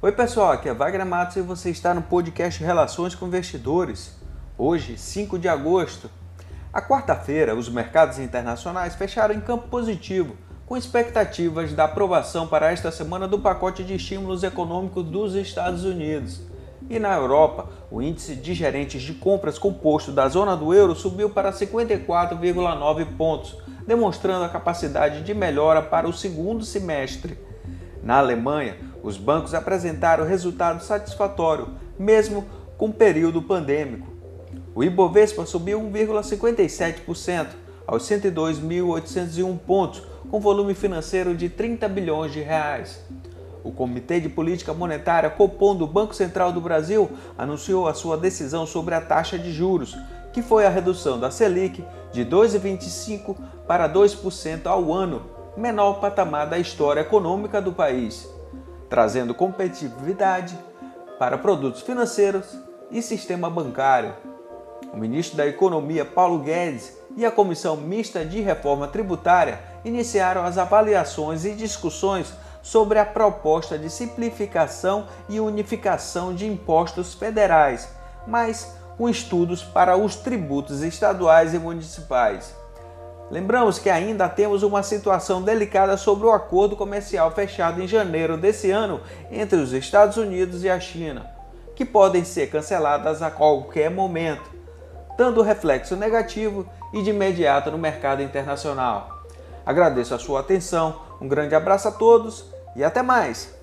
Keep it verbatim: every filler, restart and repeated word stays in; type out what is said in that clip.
Oi pessoal, aqui é Wagner Matos e você está no podcast Relações com Investidores. Hoje, cinco de agosto. A quarta-feira, os mercados internacionais fecharam em campo positivo, com expectativas da aprovação para esta semana do pacote de estímulos econômicos dos Estados Unidos. E na Europa, o índice de gerentes de compras composto da zona do euro subiu para cinquenta e quatro vírgula nove pontos, demonstrando a capacidade de melhora para o segundo semestre. Na Alemanha, os bancos apresentaram resultado satisfatório, mesmo com o período pandêmico. O Ibovespa subiu um vírgula cinquenta e sete por cento aos cento e dois mil oitocentos e um pontos, com volume financeiro de trinta bilhões de reais. O Comitê de Política Monetária Copom do Banco Central do Brasil anunciou a sua decisão sobre a taxa de juros, que foi a redução da Selic de dois vírgula vinte e cinco por cento para dois por cento ao ano, menor patamar da história econômica do país, trazendo competitividade para produtos financeiros e sistema bancário. O ministro da Economia, Paulo Guedes, e a Comissão Mista de Reforma Tributária iniciaram as avaliações e discussões sobre a proposta de simplificação e unificação de impostos federais, mas com estudos para os tributos estaduais e municipais. Lembramos que ainda temos uma situação delicada sobre o acordo comercial fechado em janeiro desse ano entre os Estados Unidos e a China, que podem ser canceladas a qualquer momento, dando reflexo negativo e de imediato no mercado internacional. Agradeço a sua atenção, um grande abraço a todos e até mais!